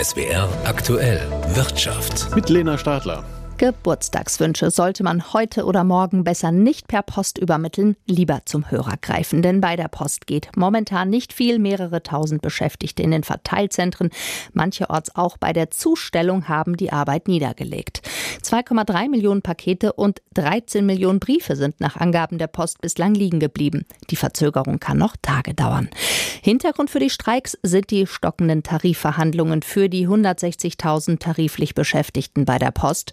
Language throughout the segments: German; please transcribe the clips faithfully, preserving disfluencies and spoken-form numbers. S W R Aktuell Wirtschaft. Mit Lena Stadler. Geburtstagswünsche sollte man heute oder morgen besser nicht per Post übermitteln, lieber zum Hörer greifen. Denn bei der Post geht momentan nicht viel. Mehrere tausend Beschäftigte in den Verteilzentren, mancherorts auch bei der Zustellung, haben die Arbeit niedergelegt. zwei Komma drei Millionen Pakete und dreizehn Millionen Briefe sind nach Angaben der Post bislang liegen geblieben. Die Verzögerung kann noch Tage dauern. Hintergrund für die Streiks sind die stockenden Tarifverhandlungen für die hundertsechzigtausend tariflich Beschäftigten bei der Post.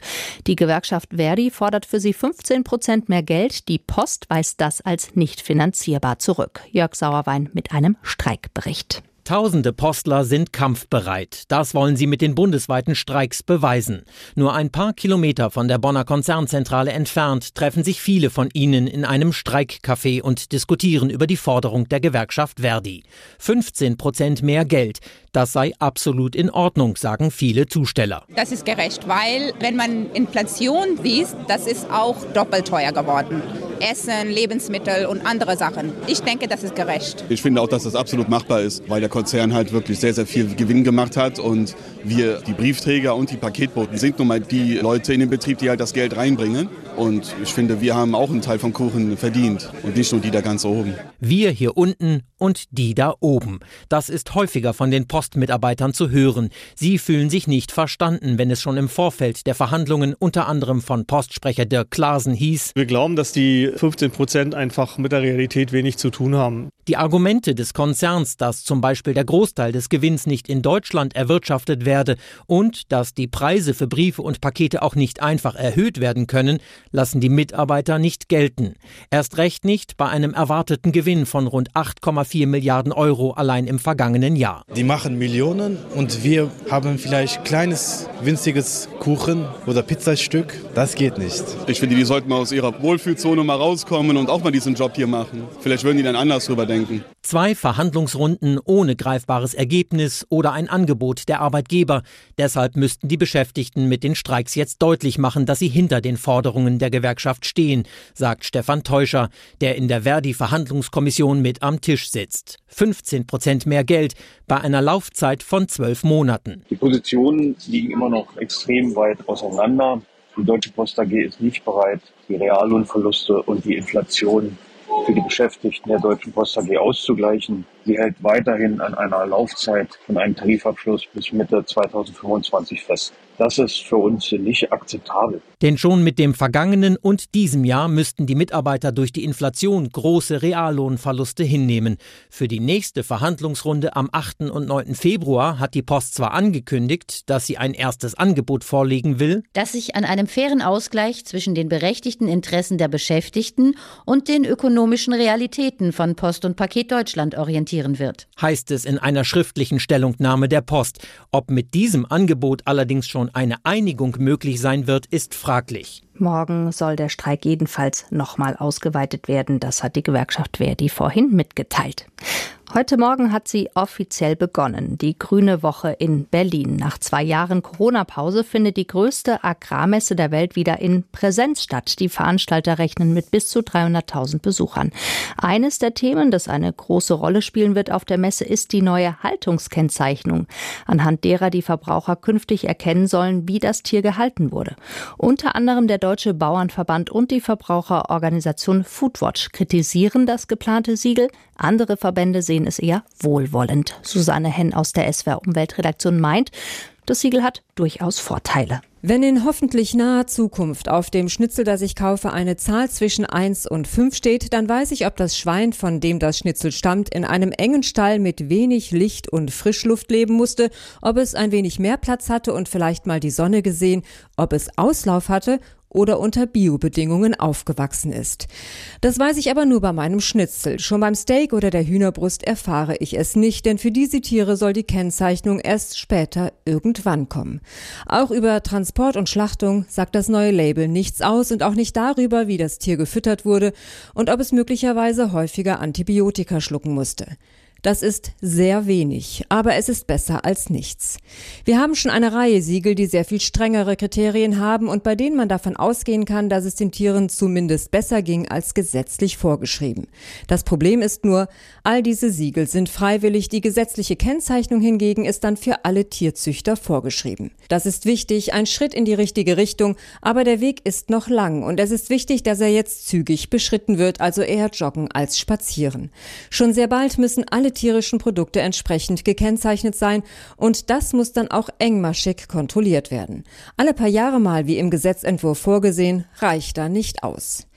Die Gewerkschaft Verdi fordert für sie fünfzehn Prozent mehr Geld. Die Post weist das als nicht finanzierbar zurück. Jörg Sauerwein mit einem Streikbericht. Tausende Postler sind kampfbereit. Das wollen sie mit den bundesweiten Streiks beweisen. Nur ein paar Kilometer von der Bonner Konzernzentrale entfernt treffen sich viele von ihnen in einem Streikcafé und diskutieren über die Forderung der Gewerkschaft Verdi. fünfzehn Prozent mehr Geld. Das sei absolut in Ordnung, sagen viele Zusteller. Das ist gerecht, weil wenn man Inflation liest, das ist auch doppelt teuer geworden. Essen, Lebensmittel und andere Sachen. Ich denke, das ist gerecht. Ich finde auch, dass das absolut machbar ist, weil der Konzern halt wirklich sehr, sehr viel Gewinn gemacht hat und wir, die Briefträger und die Paketboten, sind nun mal die Leute in den Betrieb, die halt das Geld reinbringen. Und ich finde, wir haben auch einen Teil vom Kuchen verdient und nicht nur die da ganz oben. Wir hier unten und die da oben. Das ist häufiger von den Postmitarbeitern zu hören. Sie fühlen sich nicht verstanden, wenn es schon im Vorfeld der Verhandlungen unter anderem von Postsprecher Dirk Klasen hieß: Wir glauben, dass die fünfzehn Prozent einfach mit der Realität wenig zu tun haben. Die Argumente des Konzerns, dass zum Beispiel der Großteil des Gewinns nicht in Deutschland erwirtschaftet werde und dass die Preise für Briefe und Pakete auch nicht einfach erhöht werden können, lassen die Mitarbeiter nicht gelten. Erst recht nicht bei einem erwarteten Gewinn von rund acht Komma vier Milliarden Euro allein im vergangenen Jahr. Die machen Millionen und wir haben vielleicht kleines, winziges Kuchen oder Pizzastück. Das geht nicht. Ich finde, die sollten mal aus ihrer Wohlfühlzone mal rauskommen und auch mal diesen Job hier machen. Vielleicht würden die dann anders drüber denken. Zwei Verhandlungsrunden ohne greifbares Ergebnis oder ein Angebot der Arbeitgeber. Deshalb müssten die Beschäftigten mit den Streiks jetzt deutlich machen, dass sie hinter den Forderungen der Gewerkschaft stehen, sagt Stefan Teuscher, der in der Verdi-Verhandlungskommission mit am Tisch sitzt. fünfzehn Prozent mehr Geld bei einer Laufzeit von zwölf Monaten. Die Positionen liegen immer noch extrem weit auseinander. Die Deutsche Post A G ist nicht bereit, die Reallohnverluste und die Inflation für die Beschäftigten der Deutschen Post A G auszugleichen. Sie hält weiterhin an einer Laufzeit von einem Tarifabschluss bis Mitte zweitausendfünfundzwanzig fest. Das ist für uns nicht akzeptabel. Denn schon mit dem vergangenen und diesem Jahr müssten die Mitarbeiter durch die Inflation große Reallohnverluste hinnehmen. Für die nächste Verhandlungsrunde am achten und neunten Februar hat die Post zwar angekündigt, dass sie ein erstes Angebot vorlegen will, das sich an einem fairen Ausgleich zwischen den berechtigten Interessen der Beschäftigten und den ökonomischen Realitäten von Post und Paket Deutschland orientieren wird. Heißt es in einer schriftlichen Stellungnahme der Post. Ob mit diesem Angebot allerdings schon eine Einigung möglich sein wird, ist fraglich. Morgen soll der Streik jedenfalls nochmal ausgeweitet werden. Das hat die Gewerkschaft Verdi vorhin mitgeteilt. Heute Morgen hat sie offiziell begonnen, die Grüne Woche in Berlin. Nach zwei Jahren Corona-Pause findet die größte Agrarmesse der Welt wieder in Präsenz statt. Die Veranstalter rechnen mit bis zu dreihunderttausend Besuchern. Eines der Themen, das eine große Rolle spielen wird auf der Messe, ist die neue Haltungskennzeichnung, anhand derer die Verbraucher künftig erkennen sollen, wie das Tier gehalten wurde. Unter anderem der Deutsche Bauernverband und die Verbraucherorganisation Foodwatch kritisieren das geplante Siegel. Andere Verbände sehen es eher wohlwollend. Susanne Henn aus der S W R Umweltredaktion meint, das Siegel hat durchaus Vorteile. Wenn in hoffentlich naher Zukunft auf dem Schnitzel, das ich kaufe, eine Zahl zwischen eins und fünf steht, dann weiß ich, ob das Schwein, von dem das Schnitzel stammt, in einem engen Stall mit wenig Licht und Frischluft leben musste, ob es ein wenig mehr Platz hatte und vielleicht mal die Sonne gesehen, ob es Auslauf hatte oder unter Bio-Bedingungen aufgewachsen ist. Das weiß ich aber nur bei meinem Schnitzel. Schon beim Steak oder der Hühnerbrust erfahre ich es nicht, denn für diese Tiere soll die Kennzeichnung erst später irgendwann kommen. Auch über Transport und Schlachtung sagt das neue Label nichts aus und auch nicht darüber, wie das Tier gefüttert wurde und ob es möglicherweise häufiger Antibiotika schlucken musste. Das ist sehr wenig, aber es ist besser als nichts. Wir haben schon eine Reihe Siegel, die sehr viel strengere Kriterien haben und bei denen man davon ausgehen kann, dass es den Tieren zumindest besser ging als gesetzlich vorgeschrieben. Das Problem ist nur, all diese Siegel sind freiwillig, die gesetzliche Kennzeichnung hingegen ist dann für alle Tierzüchter vorgeschrieben. Das ist wichtig, ein Schritt in die richtige Richtung, aber der Weg ist noch lang und es ist wichtig, dass er jetzt zügig beschritten wird, also eher joggen als spazieren. Schon sehr bald müssen alle tierischen Produkte entsprechend gekennzeichnet sein und das muss dann auch engmaschig kontrolliert werden. Alle paar Jahre mal, wie im Gesetzentwurf vorgesehen, reicht da nicht aus.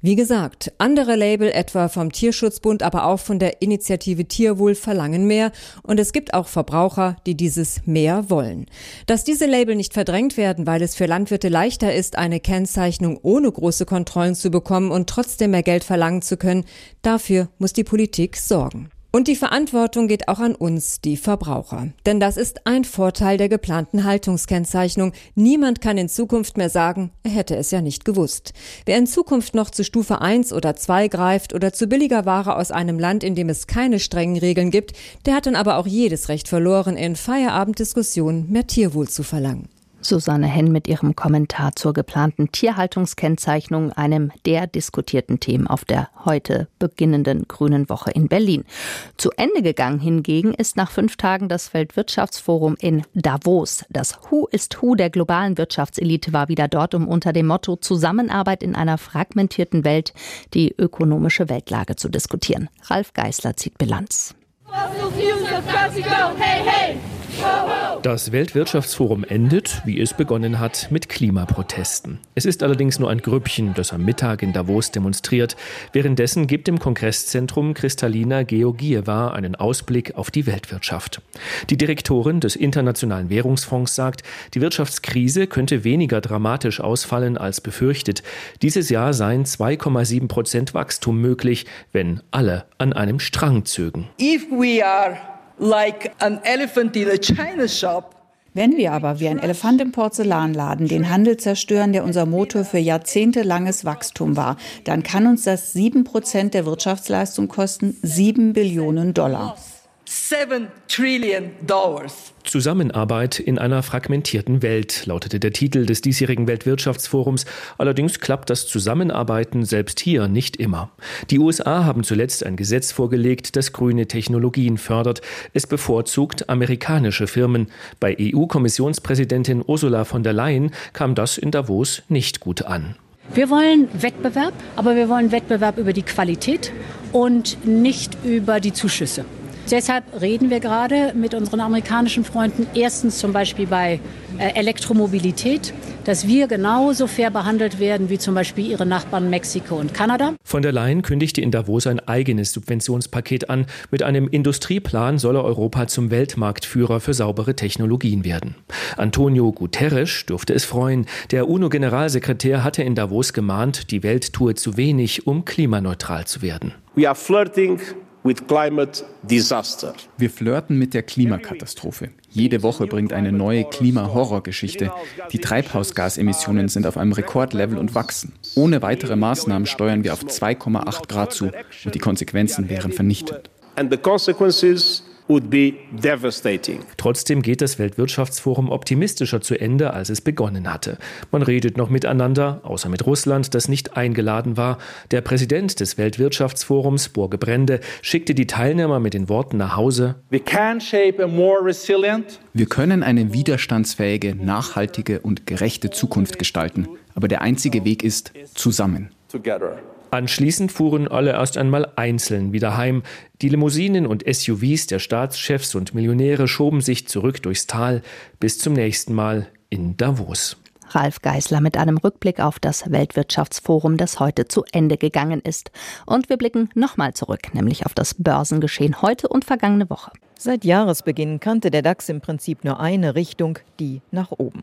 Wie gesagt, andere Label etwa vom Tierschutzbund, aber auch von der Initiative Tierwohl verlangen mehr und es gibt auch Verbraucher, die dieses mehr wollen. Dass diese Label nicht verdrängt werden, weil es für Landwirte leichter ist, eine Kennzeichnung ohne große Kontrollen zu bekommen und trotzdem mehr Geld verlangen zu können, dafür muss die Politik sorgen. Und die Verantwortung geht auch an uns, die Verbraucher. Denn das ist ein Vorteil der geplanten Haltungskennzeichnung. Niemand kann in Zukunft mehr sagen, er hätte es ja nicht gewusst. Wer in Zukunft noch zu Stufe eins oder zwei greift oder zu billiger Ware aus einem Land, in dem es keine strengen Regeln gibt, der hat dann aber auch jedes Recht verloren, in Feierabenddiskussionen mehr Tierwohl zu verlangen. Susanne Henn mit ihrem Kommentar zur geplanten Tierhaltungskennzeichnung, einem der diskutierten Themen auf der heute beginnenden Grünen Woche in Berlin. Zu Ende gegangen hingegen ist nach fünf Tagen das Weltwirtschaftsforum in Davos. Das Who ist Who der globalen Wirtschaftselite war wieder dort, um unter dem Motto Zusammenarbeit in einer fragmentierten Welt die ökonomische Weltlage zu diskutieren. Ralf Geisler zieht Bilanz. Das Weltwirtschaftsforum endet, wie es begonnen hat, mit Klimaprotesten. Es ist allerdings nur ein Grüppchen, das am Mittag in Davos demonstriert. Währenddessen gibt im Kongresszentrum Kristalina Georgieva einen Ausblick auf die Weltwirtschaft. Die Direktorin des Internationalen Währungsfonds sagt, die Wirtschaftskrise könnte weniger dramatisch ausfallen als befürchtet. Dieses Jahr seien zwei Komma sieben Prozent Wachstum möglich, wenn alle an einem Strang zögen. If we are like an elephant in a china shop. Wenn wir aber wie ein Elefant im Porzellanladen den Handel zerstören, der unser Motor für jahrzehntelanges Wachstum war, dann kann uns das sieben Prozent der Wirtschaftsleistung kosten, sieben Billionen Dollar. sieben Trillion Dollars. Zusammenarbeit in einer fragmentierten Welt, lautete der Titel des diesjährigen Weltwirtschaftsforums. Allerdings klappt das Zusammenarbeiten selbst hier nicht immer. Die U S A haben zuletzt ein Gesetz vorgelegt, das grüne Technologien fördert. Es bevorzugt amerikanische Firmen. Bei E U-Kommissionspräsidentin Ursula von der Leyen kam das in Davos nicht gut an. Wir wollen Wettbewerb, aber wir wollen Wettbewerb über die Qualität und nicht über die Zuschüsse. Deshalb reden wir gerade mit unseren amerikanischen Freunden erstens zum Beispiel bei Elektromobilität, dass wir genauso fair behandelt werden wie zum Beispiel ihre Nachbarn Mexiko und Kanada. Von der Leyen kündigte in Davos ein eigenes Subventionspaket an. Mit einem Industrieplan solle Europa zum Weltmarktführer für saubere Technologien werden. Antonio Guterres dürfte es freuen. Der U N O-Generalsekretär hatte in Davos gemahnt, die Welt tue zu wenig, um klimaneutral zu werden. We are flirting with climate disaster. Wir flirten mit der Klimakatastrophe. Jede Woche bringt eine neue Klima-Horror-Geschichte. Die Treibhausgasemissionen sind auf einem Rekordlevel und wachsen. Ohne weitere Maßnahmen steuern wir auf zwei Komma acht Grad zu und die Konsequenzen wären vernichtend. And the consequences would be devastating. Trotzdem geht das Weltwirtschaftsforum optimistischer zu Ende, als es begonnen hatte. Man redet noch miteinander, außer mit Russland, das nicht eingeladen war. Der Präsident des Weltwirtschaftsforums, Børge Brende, schickte die Teilnehmer mit den Worten nach Hause: We can shape a more resilient. Wir können eine widerstandsfähige, nachhaltige und gerechte Zukunft gestalten. Aber der einzige Weg ist zusammen. Together. Anschließend fuhren alle erst einmal einzeln wieder heim. Die Limousinen und S U Vs der Staatschefs und Millionäre schoben sich zurück durchs Tal. Bis zum nächsten Mal in Davos. Ralf Geisler mit einem Rückblick auf das Weltwirtschaftsforum, das heute zu Ende gegangen ist. Und wir blicken nochmal zurück, nämlich auf das Börsengeschehen heute und vergangene Woche. Seit Jahresbeginn kannte der DAX im Prinzip nur eine Richtung, die nach oben.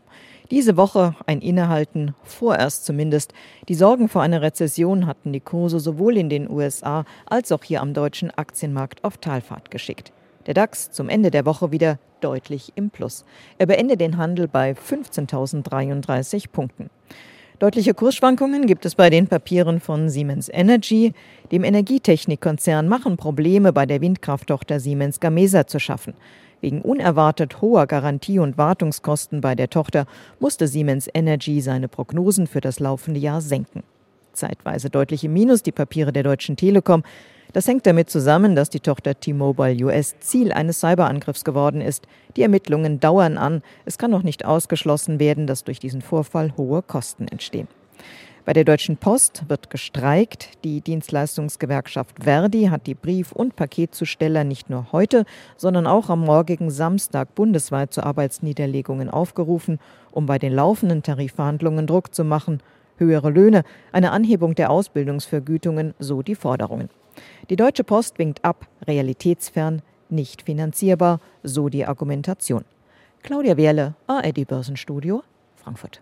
Diese Woche ein Innehalten, vorerst zumindest. Die Sorgen vor einer Rezession hatten die Kurse sowohl in den U S A als auch hier am deutschen Aktienmarkt auf Talfahrt geschickt. Der DAX zum Ende der Woche wieder deutlich im Plus. Er beendet den Handel bei fünfzehntausenddreiunddreißig Punkten. Deutliche Kursschwankungen gibt es bei den Papieren von Siemens Energy. Dem Energietechnikkonzern machen Probleme bei der Windkrafttochter Siemens Gamesa zu schaffen. Wegen unerwartet hoher Garantie- und Wartungskosten bei der Tochter musste Siemens Energy seine Prognosen für das laufende Jahr senken. Zeitweise deutlich im Minus die Papiere der Deutschen Telekom. Das hängt damit zusammen, dass die Tochter T-Mobile U S Ziel eines Cyberangriffs geworden ist. Die Ermittlungen dauern an. Es kann noch nicht ausgeschlossen werden, dass durch diesen Vorfall hohe Kosten entstehen. Bei der Deutschen Post wird gestreikt. Die Dienstleistungsgewerkschaft Verdi hat die Brief- und Paketzusteller nicht nur heute, sondern auch am morgigen Samstag bundesweit zu Arbeitsniederlegungen aufgerufen, um bei den laufenden Tarifverhandlungen Druck zu machen. Höhere Löhne, eine Anhebung der Ausbildungsvergütungen, so die Forderungen. Die Deutsche Post winkt ab, realitätsfern, nicht finanzierbar, so die Argumentation. Claudia Wehrle, A R D Börsenstudio, Frankfurt.